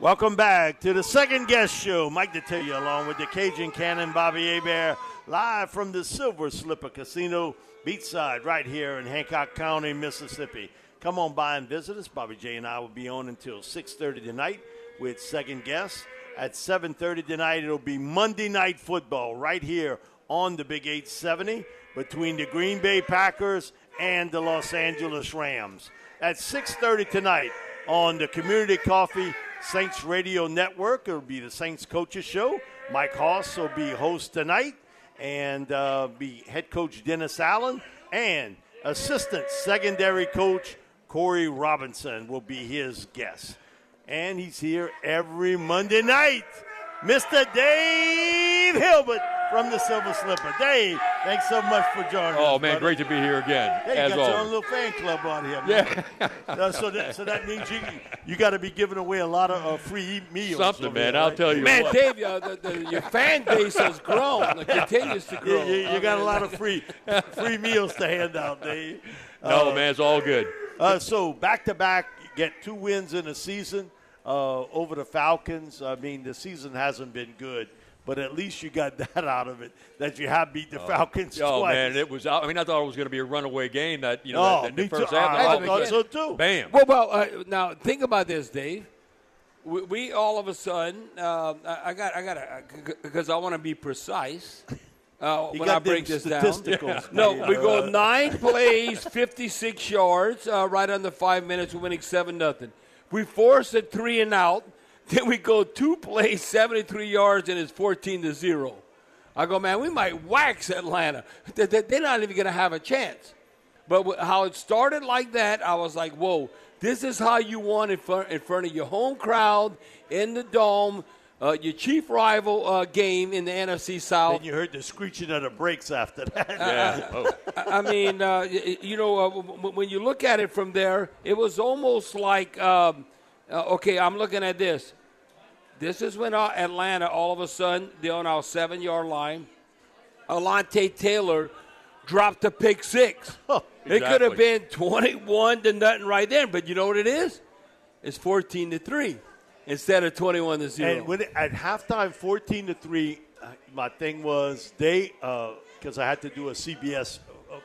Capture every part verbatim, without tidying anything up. Welcome back to the Second Guest Show. Mike D'Attilio along with the Cajun Cannon, Bobby Hebert, live from the Silver Slipper Casino beachside right here in Hancock County, Mississippi. Come on by and visit us. Bobby J and I will be on until six thirty tonight with Second Guest. At seven thirty tonight, it'll be Monday Night Football right here on the Big eight seventy between the Green Bay Packers and the Los Angeles Rams. At six thirty tonight on the Community Coffee Saints Radio Network. It'll be the Saints Coaches Show. Mike Hoss will be host tonight, and uh, be head coach Dennis Allen and assistant secondary coach Corey Robinson will be his guest. And he's here every Monday night, Mister Dave Hilbert from the Silver Slipper. Dave, thanks so much for joining oh, us. Oh, man, buddy. Great to be here again. Yeah, you as got always. Your own little fan club out here, man. Yeah. uh, so, that, so that means you you got to be giving away a lot of uh, free meals. Something, man. Here, I'll right? tell you man, what. Man, Dave, uh, the, the, your fan base has grown. It continues to grow. You, you, you got mean, a lot of free free meals to hand out, Dave. No, uh, man, it's all good. Uh, so back-to-back, you get two wins in a season uh, over the Falcons. I mean, the season hasn't been good. But at least you got that out of it, that you have beat the oh. Falcons oh, twice. Oh, man, it was – I mean, I thought it was going to be a runaway game that, you know, oh, that, that the first half. I, I thought so, too. Bam. Well, well uh, now, think about this, Dave. We, we all of a sudden uh, – I got I got to – because I want to be precise uh, when I break this down. Yeah. No, we go nine plays, fifty-six yards, uh, right under five minutes, we're winning seven nothing. We force a three and out. Then we go two plays, seventy-three yards, and it's fourteen to zero. I go, man, we might wax Atlanta. They're not even going to have a chance. But how it started like that, I was like, whoa, this is how you won in front of your home crowd, in the dome, uh, your chief rival uh, game in the N F C South. And you heard the screeching of the brakes after that. Yeah. uh, I mean, uh, you know, uh, when you look at it from there, it was almost like um, – Uh, okay, I'm looking at this. This is when our Atlanta, all of a sudden, they're on our seven-yard line. Alante Taylor dropped a pick six. Oh, exactly. It could have been twenty-one to nothing right there, but you know what it is? It's fourteen to three instead of twenty-one to zero. And when it, at halftime, fourteen to three, my thing was they because uh, I had to do a C B S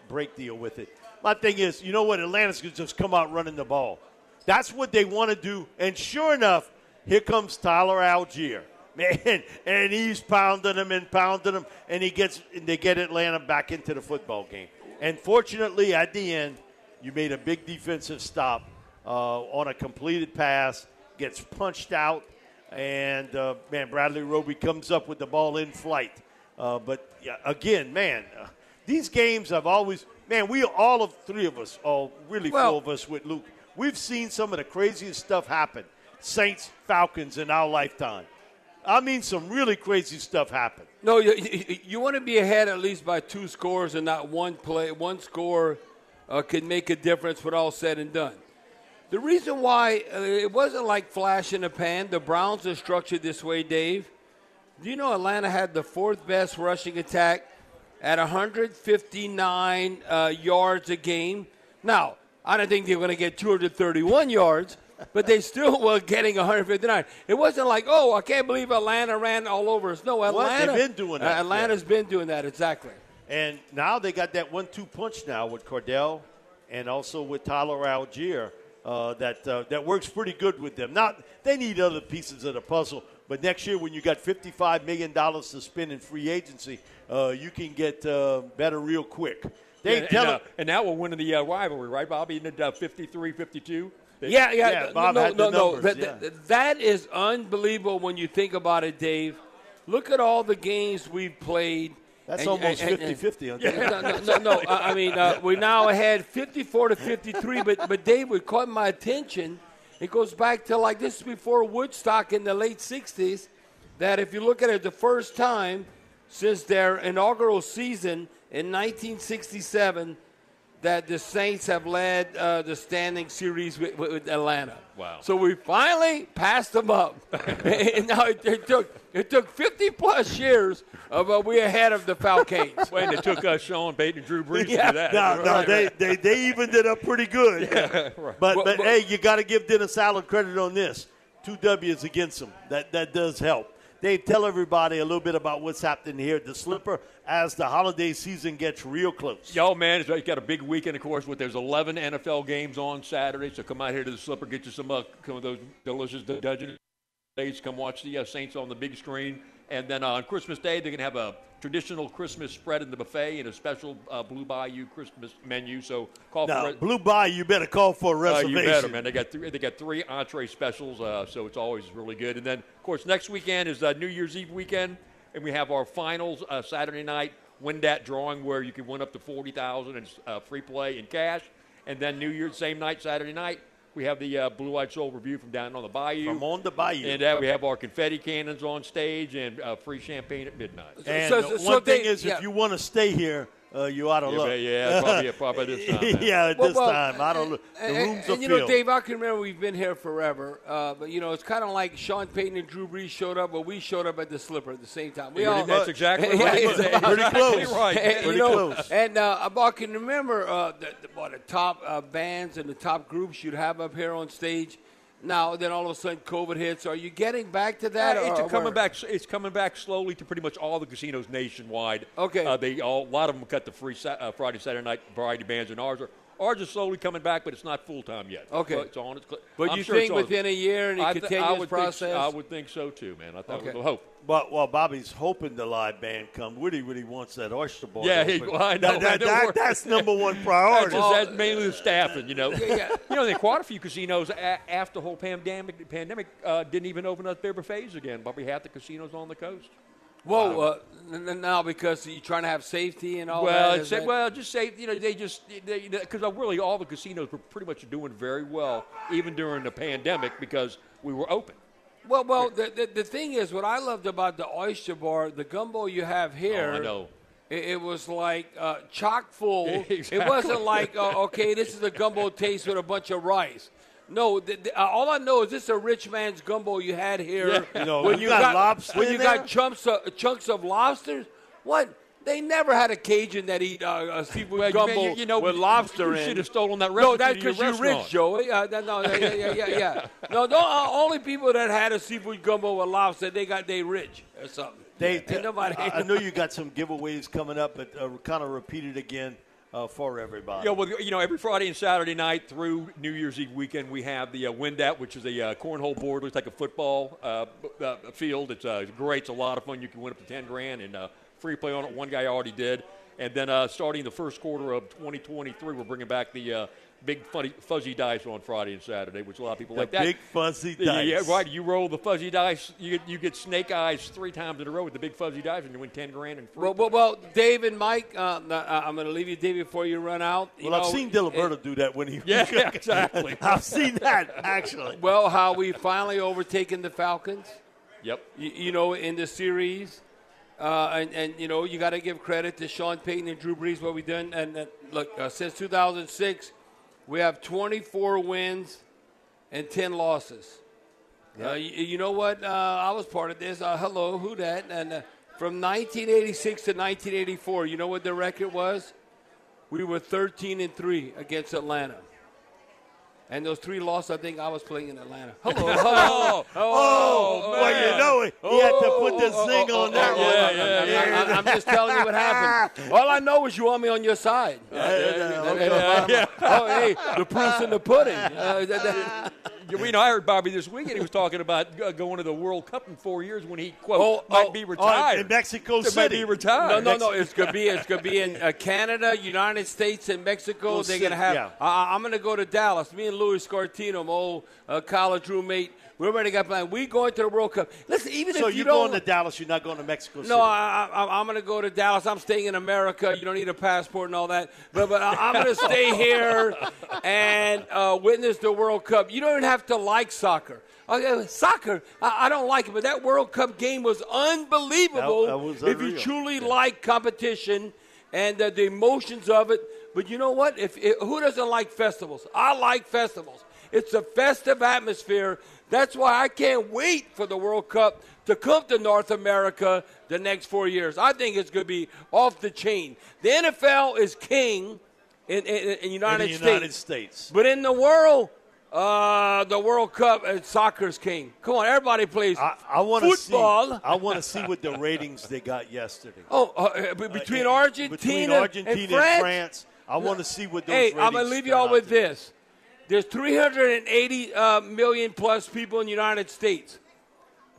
break deal with it. My thing is, you know what? Atlanta's going to just come out running the ball. That's what they want to do. And sure enough, here comes Tyler Algier. Man, and he's pounding them and pounding them, and he gets and they get Atlanta back into the football game. And fortunately, at the end, you made a big defensive stop uh, on a completed pass, gets punched out, and, uh, man, Bradley Roby comes up with the ball in flight. Uh, but, yeah, again, man, uh, these games I've always – man, we all of three of us, all really well, four of us with Luke – we've seen some of the craziest stuff happen, Saints, Falcons, in our lifetime. I mean, some really crazy stuff happen. No, you, you, you want to be ahead at least by two scores and not one play. One score uh, can make a difference when all said and done. The reason why uh, it wasn't like flash in the pan, the Browns are structured this way, Dave. Do you know Atlanta had the fourth best rushing attack at one hundred fifty-nine uh, yards a game? Now, I don't think they were going to get two hundred thirty-one yards, but they still were getting one hundred fifty-nine. It wasn't like, oh, I can't believe Atlanta ran all over us. No, Atlanta. Well, they've been doing that. Uh, Atlanta's yeah. been doing that, exactly. And now they got that one two punch now with Cordell and also with Tyler Algier. uh, that uh, that works pretty good with them. Not they need other pieces of the puzzle, but next year when you got fifty-five million dollars to spend in free agency, uh, you can get uh, better real quick. They and, tell and, uh, and that will win in the uh, rivalry, right, Bobby? In the uh, fifty-three, fifty-two. Yeah, yeah, yeah. Bob no, had no, the numbers, no. That, yeah. that, that is unbelievable when you think about it, Dave. Look at all the games we've played. That's and, almost fifty-fifty. Yeah. No, no, no, no. I mean, uh, we now had fifty-four to fifty-three, but, but Dave, what caught my attention, it goes back to like this before Woodstock in the late sixties, that if you look at it the first time since their inaugural season in nineteen sixty-seven, that the Saints have led uh, the standing series with, with Atlanta. Wow! So we finally passed them up, and now it, it took it took fifty plus years of uh, we ahead of the Falcons. Well, and it took uh, Sean Payton and Drew Brees yeah. to do that. No, right, no, right. They, they they evened it up pretty good. Yeah, right. But, well, but but hey, you got to give Dennis Allen credit on this. Two W's against them. That that does help. Dave, tell everybody a little bit about what's happening here at the Slipper as the holiday season gets real close. Y'all, man, it's got a big weekend, of course, with there's eleven N F L games on Saturday. So come out here to the Slipper, get you some, uh, some of those delicious Dungeon Days. Come watch the uh, Saints on the big screen. And then uh, on Christmas Day, they're going to have a traditional Christmas spread in the buffet and a special uh, Blue Bayou Christmas menu. So call now, for a re- Blue Bayou, you better call for a reservation. Uh, you better, man. They got three, they got three entree specials, uh, so it's always really good. And then, of course, next weekend is uh, New Year's Eve weekend, and we have our finals uh, Saturday night win that drawing where you can win up to forty thousand dollars in uh, free play and cash. And then New Year's same night, Saturday night, we have the uh, Blue-Eyed Soul review from down on the bayou. From on the bayou. And uh, we have our confetti cannons on stage and uh, free champagne at midnight. And so, so, so one thing they, is, yeah. if you want to stay here, uh, you ought to look. Yeah, yeah, probably, probably this time. yeah, at well, this well, time. I don't. And, the rooms and, are and, you filled. know, Dave, I can remember we've been here forever. Uh, but, you know, it's kind of like Sean Payton and Drew Brees showed up, but we showed up at the Slipper at the same time. We all, that's exactly right. Yeah, pretty close. Right. And, pretty you know, close. And uh, I can remember uh, the, the, the top uh, bands and the top groups you'd have up here on stage. Now, then all of a sudden COVID hits. Are you getting back to that? Uh, it's, or, coming back, it's coming back slowly to pretty much all the casinos nationwide. Okay. Uh, they all, a lot of them cut the free uh, Friday, Saturday night variety bands, and ours are, ours are slowly coming back, but it's not full-time yet. Okay. So it's on its cl- but I'm you sure think within a year and it th- continues process? Think, I would think so, too, man. I thought okay. it was a hope. But while well, Bobby's hoping the live band comes, Woody really wants that oyster bar. Yeah, he, well, I know. That, that, that, that's number one priority. That's, just, that's mainly the staffing, you know. yeah, yeah. You know, there quite a few casinos a- after the whole pandemic, pandemic uh, didn't even open up their buffets again. Bobby had the casinos on the coast. Whoa, uh, now because you're trying to have safety and all well, that? It's, that? Well, just safety. You know, they just – because really all the casinos were pretty much doing very well, even during the pandemic, because we were open. Well, well, the, the, the thing is, what I loved about the oyster bar, the gumbo you have here, oh, I know. It, it was like uh, chock full. Exactly. It wasn't like, uh, okay, this is a gumbo taste with a bunch of rice. No, the, the, uh, all I know is this is a rich man's gumbo you had here. Yeah. No, when you, you got, got lobster, when you there? got chunks of, chunks of lobsters. What? They never had a Cajun that eat uh, seafood well, gumbo you, you know, with lobster you in. You should have stolen that recipe. No, that's because you're rich, Joey. Uh, that, no, yeah, yeah, yeah, yeah. No, no uh, only people that had a seafood gumbo with lobster, they got they rich or something. They, yeah. nobody. Uh, I know you got some giveaways coming up, but uh, kind of repeat it again. Uh, for everybody. Yeah, well, you know, every Friday and Saturday night through New Year's Eve weekend, we have the uh, Windat, which is a uh, cornhole board. Looks like a football uh, uh, field. It's, uh, it's great. It's a lot of fun. You can win up to ten grand and uh, free play on it. One guy already did. And then uh, starting the first quarter of twenty twenty-three, we're bringing back the uh, big funny, fuzzy dice on Friday and Saturday, which a lot of people the like that. Big fuzzy yeah, dice. Yeah, right. You roll the fuzzy dice, you get, you get snake eyes three times in a row with the big fuzzy dice, and you win ten grand and free. Well, well, well, Dave and Mike, uh, I'm going to leave you, Dave, before you run out. You well, know, I've seen Diliberto it, do that when he. Yeah, yeah exactly. I've seen that actually. Well, how we finally overtaken the Falcons. Yep. You, you know, in the series. Uh, and, and, you know, you got to give credit to Sean Payton and Drew Brees, what we've done. And, uh, look, uh, since two thousand six, we have twenty-four wins and ten losses. Yep. Uh, you, you know what? Uh, I was part of this. Uh, hello, who that? And uh, from nineteen eighty-six to nineteen eighty-four, you know what the record was? We were thirteen and three against Atlanta. And those three losses, I think I was playing in Atlanta. Hello. hello. Oh, oh, oh, man. Well, you know Joey, oh, he had to put this oh, thing oh, on oh, that oh, one. Yeah, yeah, yeah. I'm just telling you what happened. All I know is you want me on your side. Uh, uh, okay. uh, yeah. Oh, hey, the proof's in the pudding. Uh, that, that. You know, I heard Bobby this weekend. He was talking about going to the World Cup in four years when he quote oh, might oh, be retired oh, in Mexico City. Might be retired. No, no, no. It's gonna be it's gonna be in uh, Canada, United States, and Mexico. We'll They're see. gonna have. Yeah. Uh, I'm gonna go to Dallas. Me and Luis Cortino, my old uh, college roommate. We already got planned. We going to the World Cup. Listen, even so if you don't. So you're going to Dallas. You're not going to Mexico City. No, I, I, I'm going to go to Dallas. I'm staying in America. You don't need a passport and all that. But, but I, I'm going to stay here and uh, witness the World Cup. You don't even have to like soccer. Uh, soccer, I, I don't like it, but that World Cup game was unbelievable. That, that was unreal. If you truly yeah. like competition and uh, the emotions of it. But you know what? If, if who doesn't like festivals? I like festivals. It's a festive atmosphere. That's why I can't wait for the World Cup to come to North America the next four years. I think it's going to be off the chain. The N F L is king in, in, in, United, in the United States. United States. But in the world, uh, the World Cup, uh, soccer's king. Come on, everybody plays I, I wanna football. See, I want to see what the ratings they got yesterday. Oh, uh, between, uh, Argentina between Argentina and, and France. France. I want to see what those hey, ratings Hey, I'm going to leave you all with to. this. There's three hundred eighty uh, million plus people in the United States.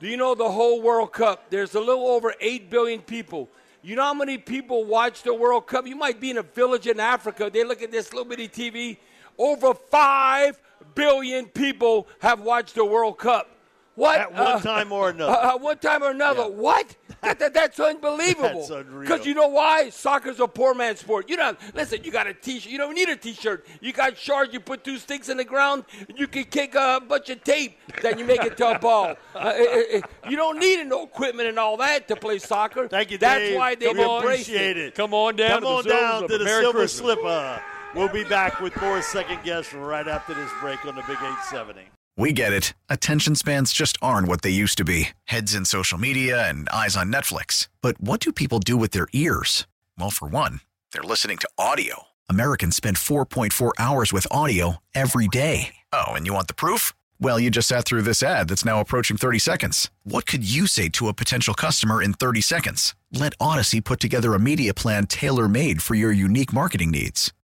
Do you know the whole World Cup? There's a little over eight billion people. You know how many people watch the World Cup? You might be in a village in Africa. They look at this little bitty T V. Over five billion people have watched the World Cup. What? At one uh, time or another. At uh, uh, one time or another. Yeah. What? That, that, that's unbelievable. That's unreal. Because you know why? Soccer's a poor man's sport. You don't listen. You got a T-shirt. You don't need a T-shirt. You got shards. You put two sticks in the ground. You can kick a bunch of tape. Then you make it to a ball. Uh, it, it, you don't need no equipment and all that to play soccer. Thank you, Dave. That's why they we appreciate it. it. Come on down. Come on to the, down to the Silver Slipper. We'll be back with more second guess right after this break on the Big eight seventy. We get it. Attention spans just aren't what they used to be. Heads in social media and eyes on Netflix. But what do people do with their ears? Well, for one, they're listening to audio. Americans spend four point four hours with audio every day. Oh, and you want the proof? Well, you just sat through this ad that's now approaching thirty seconds. What could you say to a potential customer in thirty seconds? Let Odyssey put together a media plan tailor-made for your unique marketing needs.